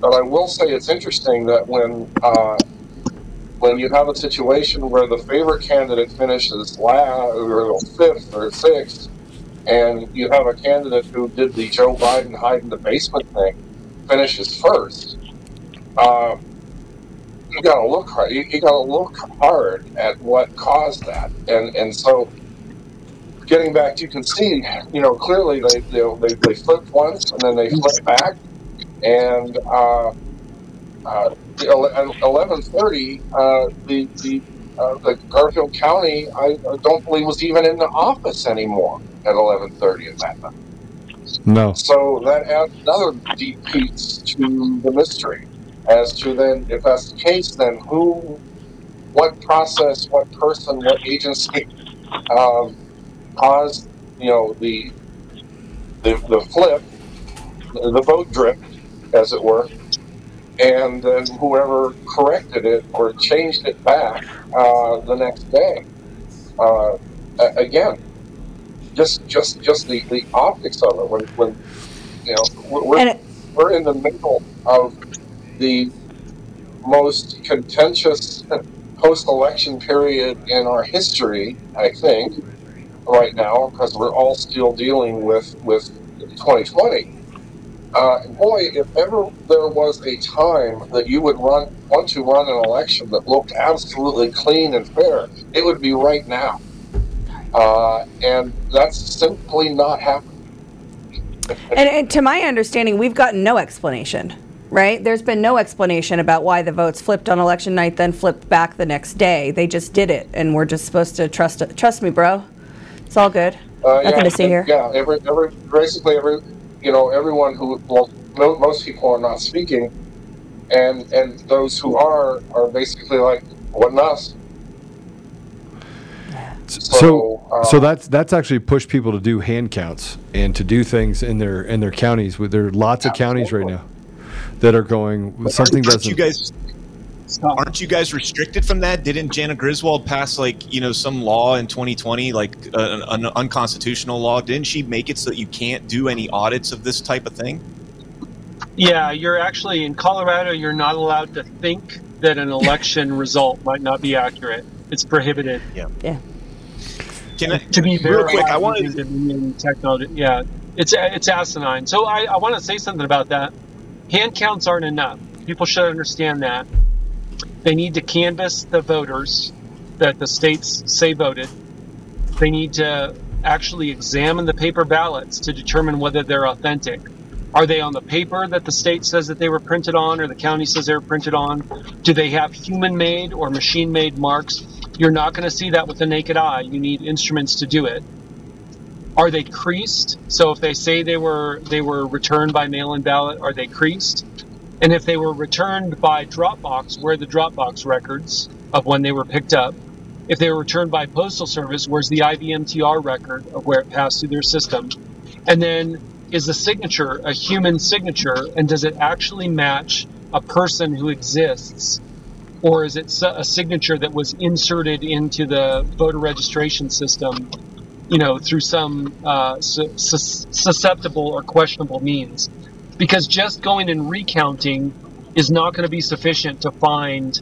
but I will say it's interesting that when you have a situation where the favorite candidate finishes last or fifth or sixth, and you have a candidate who did the Joe Biden hide in the basement thing, finishes first, you got to look hard. You got to look hard at what caused that. And so, getting back, you can see, clearly they flipped once and then they flipped back, and 11:30, the Garfield County, I don't believe was even in the office anymore at 11:30 at that time. No. So that adds another deep piece to the mystery as to then, if that's the case, then who, what process, what person, what agency caused, the flip, the vote drift, as it were. And then whoever corrected it or changed it back the next day. Again, just the optics of it. When we're in the middle of the most contentious post-election period in our history, I think, right now, because we're all still dealing with 2020. Boy, if ever there was a time that you would want to run an election that looked absolutely clean and fair, it would be right now. And that's simply not happening. And to my understanding, we've gotten no explanation, right? There's been no explanation about why the votes flipped on election night, then flipped back the next day. They just did it, and we're just supposed to trust me, bro. It's all good. Nothing to see here. Yeah, basically every... everyone who, most people are not speaking, and those who are basically like, what not? So that's actually pushed people to do hand counts and to do things in their counties. There are lots of counties right now that are going something doesn't. Aren't you guys restricted from that? Didn't Jena Griswold pass some law in 2020, like an unconstitutional law? Didn't she make it so that you can't do any audits of this type of thing? Yeah, you're actually in Colorado. You're not allowed to think that an election result might not be accurate. It's prohibited. Yeah. To be real quick, I want to. Yeah, it's asinine. So I want to say something about that. Hand counts aren't enough. People should understand that. They need to canvass the voters that the states say voted. They need to actually examine the paper ballots to determine whether they're authentic. Are they on the paper that the state says that they were printed on or the county says they were printed on? Do they have human-made or machine-made marks? You're not going to see that with the naked eye. You need instruments to do it. Are they creased? So if they say they were returned by mail-in ballot, are they creased? And if they were returned by Dropbox, where are the Dropbox records of when they were picked up? If they were returned by Postal Service, where's the IVMTR record of where it passed through their system? And then is the signature a human signature, and does it actually match a person who exists? Or is it a signature that was inserted into the voter registration system, you know, through some susceptible or questionable means? Because just going and recounting is not going to be sufficient to find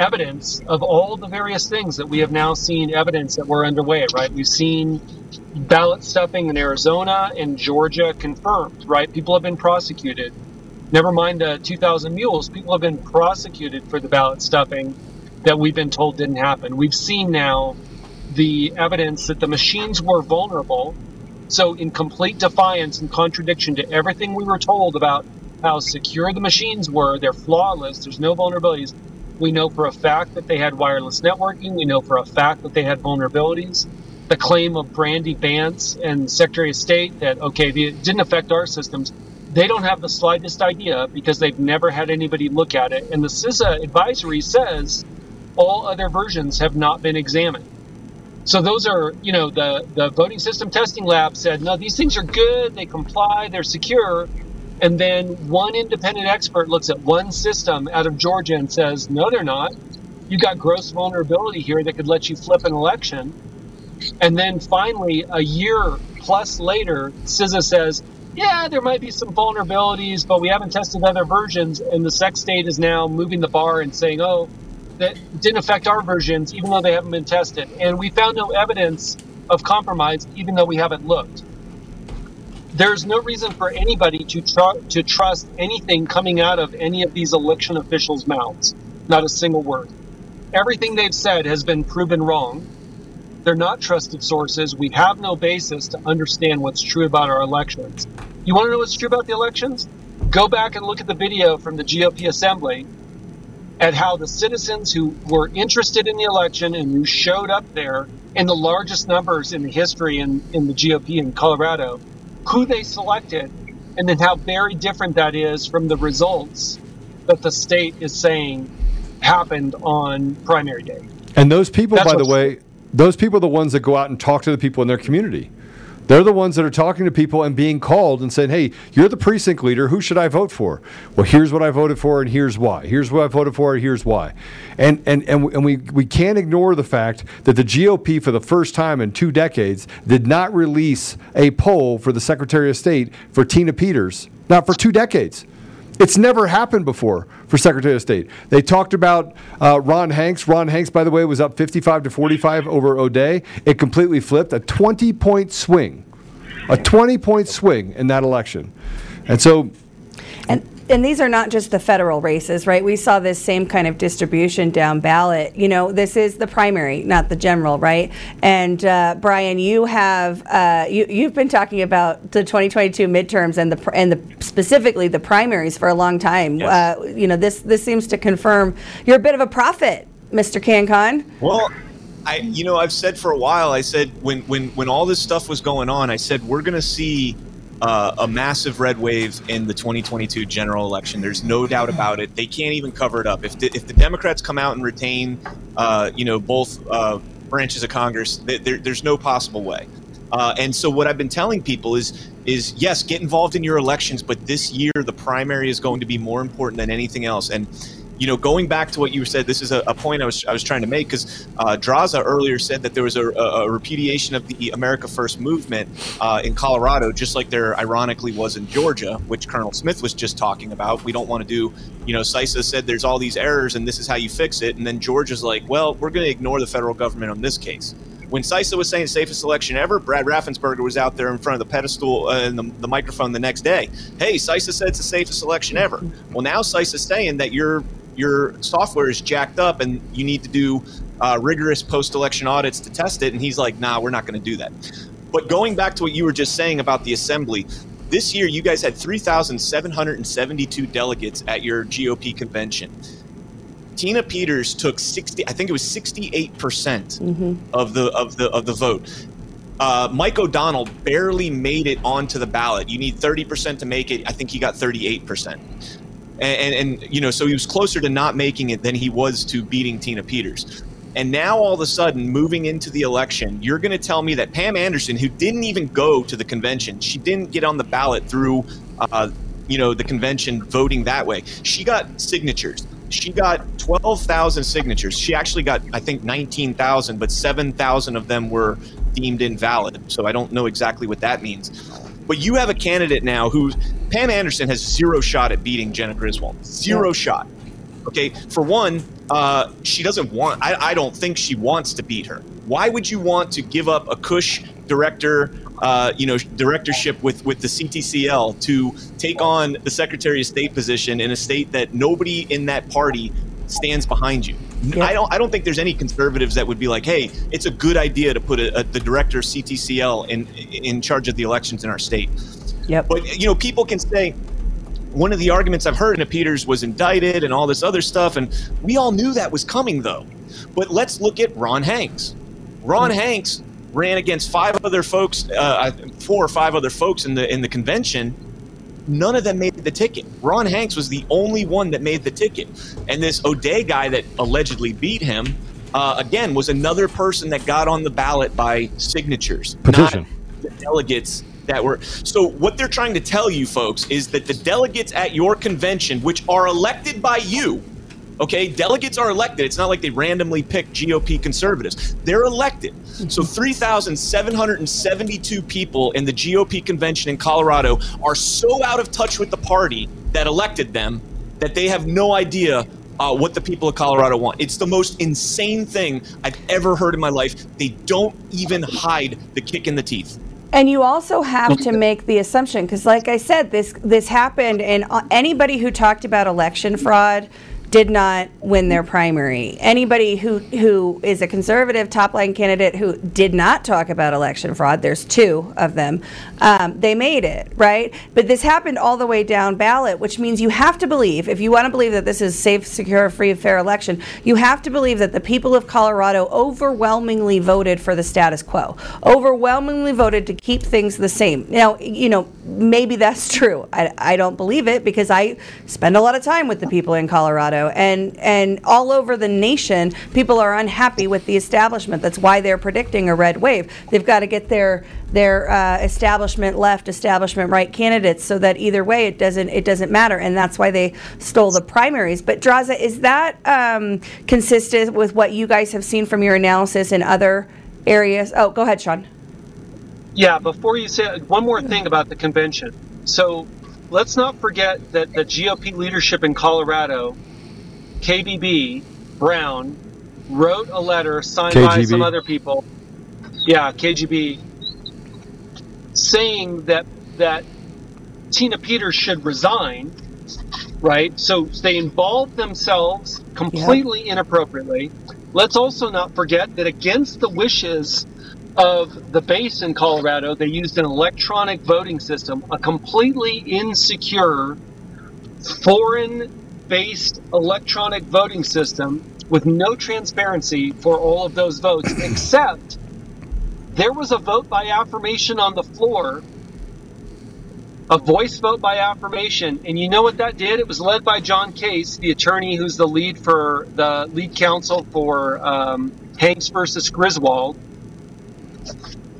evidence of all the various things that we have now seen evidence that were underway, right? We've seen ballot stuffing in Arizona and Georgia confirmed, right? People have been prosecuted. Never mind the 2,000 mules, people have been prosecuted for the ballot stuffing that we've been told didn't happen. We've seen now the evidence that the machines were vulnerable. So in complete defiance and contradiction to everything we were told about how secure the machines were, they're flawless, there's no vulnerabilities. We know for a fact that they had wireless networking. We know for a fact that they had vulnerabilities. The claim of Brandy Vance and Secretary of State that, okay, it didn't affect our systems. They don't have the slightest idea because they've never had anybody look at it. And the CISA advisory says all other versions have not been examined. So those are, you know, the voting system testing lab said, no, these things are good. They comply. They're secure. And then one independent expert looks at one system out of Georgia and says, no, they're not. You got gross vulnerability here that could let you flip an election. And then finally, a year plus later, CISA says, yeah, there might be some vulnerabilities, but we haven't tested other versions. And the sex state is now moving the bar and saying, oh, that didn't affect our versions, even though they haven't been tested. And we found no evidence of compromise, even though we haven't looked. There's no reason for anybody to trust anything coming out of any of these election officials' mouths. Not a single word. Everything they've said has been proven wrong. They're not trusted sources. We have no basis to understand what's true about our elections. You want to know what's true about the elections? Go back and look at the video from the GOP Assembly at how the citizens who were interested in the election and who showed up there in the largest numbers in the history in the GOP in Colorado, who they selected, and then how very different that is from the results that the state is saying happened on primary day. And those people, by the way, those people are the ones that go out and talk to the people in their community. They're the ones that are talking to people and being called and saying, hey, you're the precinct leader. Who should I vote for? Well, here's what I voted for, and here's why. Here's what I voted for, and here's why. And we can't ignore the fact that the GOP, for the first time in 2 decades, did not release a poll for the Secretary of State for Tina Peters. Not for 2 decades. It's never happened before for Secretary of State. They talked about Ron Hanks. Ron Hanks, by the way, was up 55 to 45 over O'Day. It completely flipped. A 20-point swing. A 20-point swing in that election. And so... And these are not just the federal races, right? We saw this same kind of distribution down ballot. You know, this is the primary, not the general, right? And Brian, you have you've been talking about the 2022 midterms and the specifically the primaries for a long time. Yes. You know, this seems to confirm you're a bit of a prophet, Mr. CanCon. Well, I've said for a while. I said when all this stuff was going on, I said we're going to see a massive red wave in the 2022 general election. There's no doubt about it. They can't even cover it up. If the Democrats come out and retain, both branches of Congress, there's no possible way. And so what I've been telling people is yes, get involved in your elections, but this year the primary is going to be more important than anything else. And going back to what you said, this is a point I was trying to make because Draza earlier said that there was a repudiation of the America First movement in Colorado, just like there ironically was in Georgia, which Colonel Smith was just talking about. We don't want to do, CISA said there's all these errors and this is how you fix it. And then Georgia's like, well, we're going to ignore the federal government on this case. When CISA was saying safest election ever, Brad Raffensperger was out there in front of the pedestal and the microphone the next day. Hey, CISA said it's the safest election ever. Well, now CISA's saying that your software is jacked up and you need to do rigorous post-election audits to test it. And he's like, nah, we're not going to do that. But going back to what you were just saying about the assembly, this year you guys had 3,772 delegates at your GOP convention. Tina Peters took 68% of the vote. Mike O'Donnell barely made it onto the ballot. You need 30% to make it. I think he got 38%. And you know, so he was closer to not making it than he was to beating Tina Peters. And now all of a sudden, moving into the election, you're going to tell me that Pam Anderson, who didn't even go to the convention, she didn't get on the ballot through, you know, the convention voting that way. She got signatures. She got 12,000 signatures. She actually got, I think, 19,000, but 7,000 of them were deemed invalid. So I don't know exactly what that means. But you have a candidate now who, Pam Anderson has zero shot at beating Jena Griswold. Zero shot. Okay, for one, she doesn't want, I don't think she wants to beat her. Why would you want to give up a cush director, you know, directorship with the CTCL to take on the Secretary of State position in a state that nobody in that party stands behind you? Yep. I don't think there's any conservatives that would be like, hey, it's a good idea to put the director of CTCL in charge of the elections in our state. Yep. But, you know, people can say, one of the arguments I've heard, Tina Peters was indicted and all this other stuff, and we all knew that was coming, though. But let's look at Ron Hanks. Ron Hanks ran against four or five other folks in the convention. None of them made the ticket. Ron Hanks was the only one that made the ticket. And this O'Day guy that allegedly beat him, again, was another person that got on the ballot by signatures, petition, not the delegates that were. So what they're trying to tell you folks is that the delegates at your convention, which are elected by you, okay, delegates are elected. It's not like they randomly pick GOP conservatives. They're elected. So 3,772 people in the GOP convention in Colorado are so out of touch with the party that elected them that they have no idea what the people of Colorado want. It's the most insane thing I've ever heard in my life. They don't even hide the kick in the teeth. And you also have to make the assumption, because like I said, this happened, and anybody who talked about election fraud did not win their primary. Anybody who is a conservative top-line candidate who did not talk about election fraud, there's two of them, they made it, right? But this happened all the way down ballot, which means you have to believe, if you want to believe that this is safe, secure, free, and fair election, you have to believe that the people of Colorado overwhelmingly voted for the status quo, overwhelmingly voted to keep things the same. Now, you know, maybe that's true. I don't believe it, because I spend a lot of time with the people in Colorado. And all over the nation, people are unhappy with the establishment. That's why they're predicting a red wave. They've got to get their establishment left, establishment right candidates, so that either way it doesn't matter. And that's why they stole the primaries. But Draza, is that consistent with what you guys have seen from your analysis in other areas? Oh, go ahead, Sean. Yeah. Before you say one more thing about the convention, so let's not forget that the GOP leadership in Colorado, KBB, Brown, wrote a letter signed KGB. By some other people, KGB, saying that Tina Peters should resign, right? So they involved themselves completely inappropriately. Let's also not forget that against the wishes of the base in Colorado, they used an electronic voting system, a completely insecure, foreign based electronic voting system with no transparency for all of those votes, except there was a vote by affirmation on the floor, a voice vote by affirmation. And you know what that did? It was led by John Case, the attorney who's the lead counsel for Hanks versus Griswold.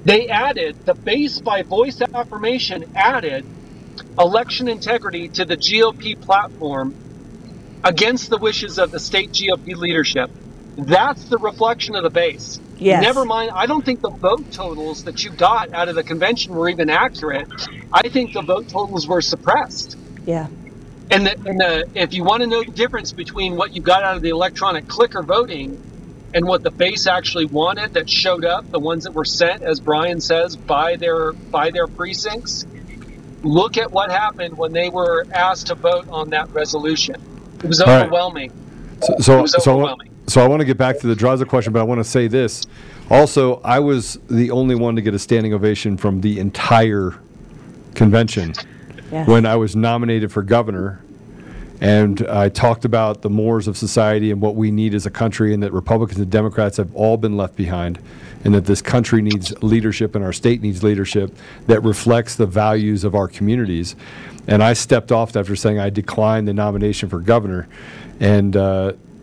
They added, the base by voice affirmation added election integrity to the GOP platform against the wishes of the state GOP leadership. That's the reflection of the base. Yes. Never mind, I don't think the vote totals that you got out of the convention were even accurate. I think the vote totals were suppressed. Yeah. And if you want to know the difference between what you got out of the electronic clicker voting and what the base actually wanted that showed up, the ones that were sent, as Brian says, by their precincts. Look at what happened when they were asked to vote on that resolution. It was overwhelming. Right. So I want to get back to the Draza question, but I want to say this. Also, I was the only one to get a standing ovation from the entire convention when I was nominated for governor. And I talked about the mores of society and what we need as a country, and that Republicans and Democrats have all been left behind, and that this country needs leadership and our state needs leadership that reflects the values of our communities. And I stepped off after saying I declined the nomination for governor, and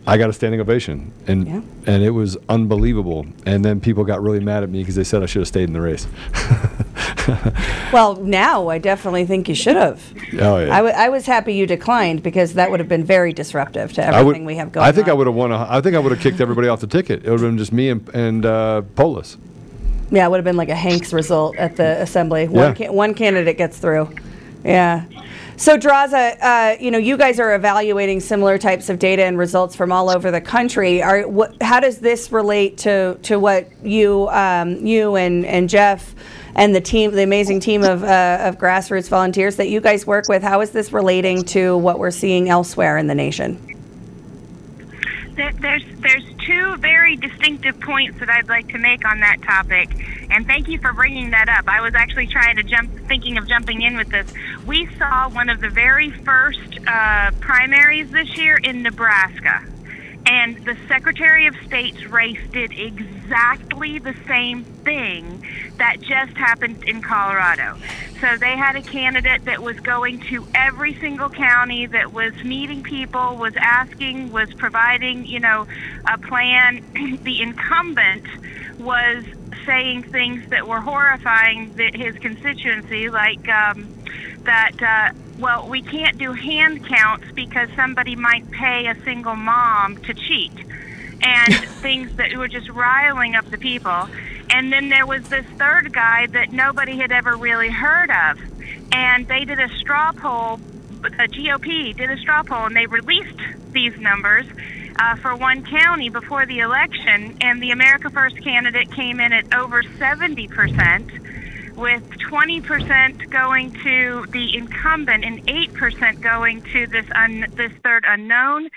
I got a standing ovation, and it was unbelievable. And then people got really mad at me because they said I should have stayed in the race. Well, now I definitely think you should have. Oh, yeah. I was happy you declined, because that would have been very disruptive to everything we have going on. I think I would have kicked everybody off the ticket. It would have been just me and Polis. Yeah, it would have been like a Hanks result at the assembly. One candidate gets through. Yeah. So, Draza, you guys are evaluating similar types of data and results from all over the country. How does this relate to what you and Jeff and the team, the amazing team of grassroots volunteers that you guys work with? How is this relating to what we're seeing elsewhere in the nation? There's two very distinctive points that I'd like to make on that topic, and thank you for bringing that up. I was actually thinking of jumping in with this. We saw one of the very first primaries this year in Nebraska, and the Secretary of State's race did exactly the same thing that just happened in Colorado. So they had a candidate that was going to every single county, that was meeting people, was asking, was providing, a plan. The incumbent was saying things that were horrifying his constituency, like well, we can't do hand counts because somebody might pay a single mom to cheat, and things that were just riling up the people. And then there was this third guy that nobody had ever really heard of. And they did a straw poll, the GOP did a straw poll, and they released these numbers for one county before the election. And the America First candidate came in at over 70%, with 20% going to the incumbent and 8% going to this third unknown.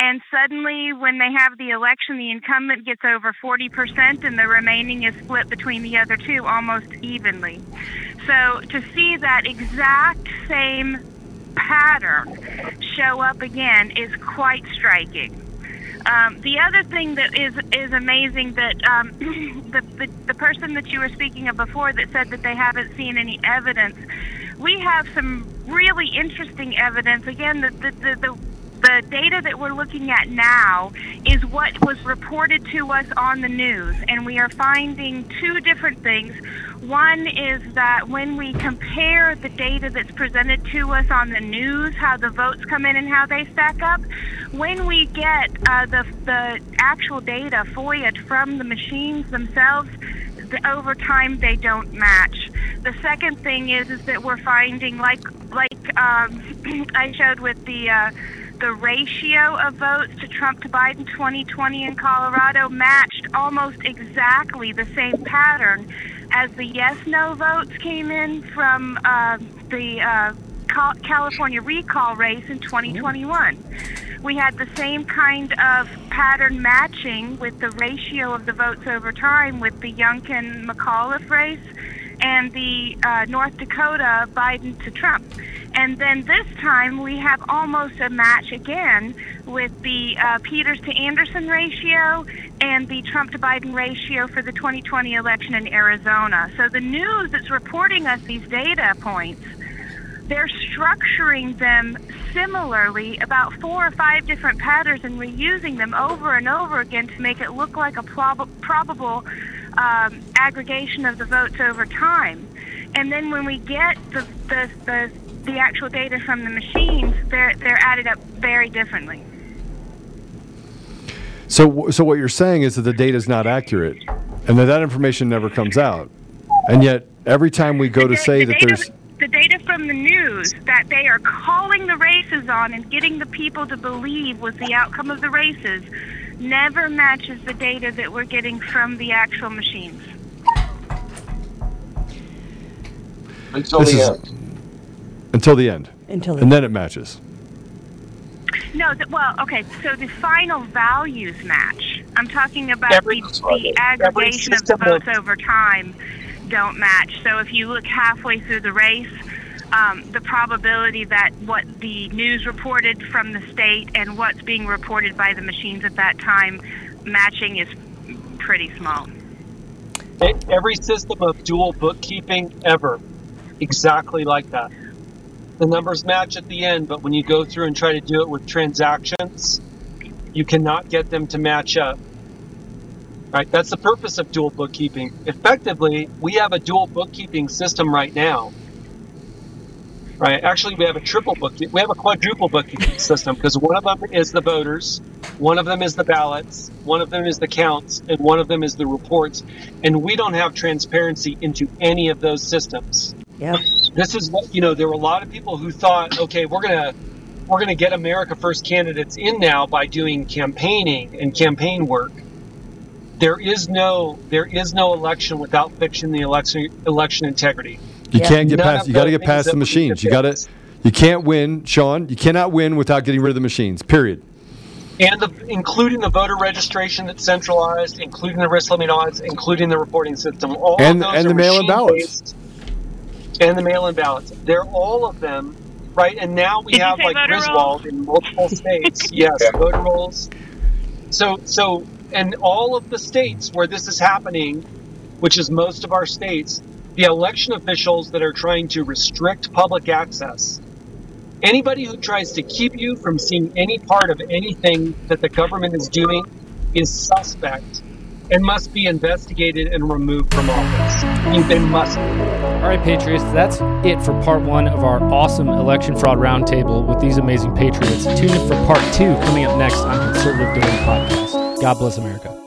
And suddenly, when they have the election, the incumbent gets over 40%, and the remaining is split between the other two almost evenly. So to see that exact same pattern show up again is quite striking. The other thing that is amazing, that the person that you were speaking of before that said that they haven't seen any evidence, we have some really interesting evidence. Again, the data that we're looking at now is what was reported to us on the news, and we are finding two different things. One is that when we compare the data that's presented to us on the news, how the votes come in and how they stack up, when we get the actual data FOIA'd from the machines themselves, over time they don't match. The second thing is that we're finding, I showed with the ratio of votes to Trump to Biden 2020 in Colorado matched almost exactly the same pattern as the yes-no votes came in from the California recall race in 2021. We had the same kind of pattern matching with the ratio of the votes over time with the Youngkin-McAuliffe race and the North Dakota Biden to Trump. And then this time we have almost a match again with the Peters to Anderson ratio and the Trump to Biden ratio for the 2020 election in Arizona. So the news that's reporting us these data points, they're structuring them similarly, about 4 or 5 different patterns, and reusing them over and over again to make it look like a probable aggregation of the votes over time. And then when we get the actual data from the machines, they're added up very differently. So what you're saying is that the data is not accurate, and that information never comes out. And yet, every time we go to say that there's the data from the news that they are calling the races on and getting the people to believe was the outcome of the races, never matches the data that we're getting from the actual machines. Until the end. And then it matches. No, so the final values match. I'm talking about the aggregation of the votes over time don't match. So if you look halfway through the race, the probability that what the news reported from the state and what's being reported by the machines at that time matching is pretty small. Every system of dual bookkeeping ever, exactly like that. The numbers match at the end, but when you go through and try to do it with transactions, you cannot get them to match up. Right? That's the purpose of dual bookkeeping. Effectively, we have a dual bookkeeping system right now. Right? Actually, we have a quadruple bookkeeping system, because one of them is the voters, one of them is the ballots, one of them is the counts, and one of them is the reports. And we don't have transparency into any of those systems. Yep. This is what, there were a lot of people who thought, okay, we're going to get America First candidates in now by doing campaigning and campaign work. There is no election without fixing the election integrity. You can't get past, you got to get past the machines. You can't win, Sean. You cannot win without getting rid of the machines, period. And including the voter registration that's centralized, including the risk limit odds, including the reporting system. And the mail-in ballots. And the mail-in ballots. They're all of them, right? And now we have like Griswold in multiple states. Yes, voter rolls. So, and all of the states where this is happening, which is most of our states, the election officials that are trying to restrict public access, anybody who tries to keep you from seeing any part of anything that the government is doing is suspect and must be investigated and removed from office. They must be. All right, Patriots, that's it for part one of our awesome election fraud roundtable with these amazing Patriots. Tune in for part two coming up next on Conservative Daily Podcast. God bless America.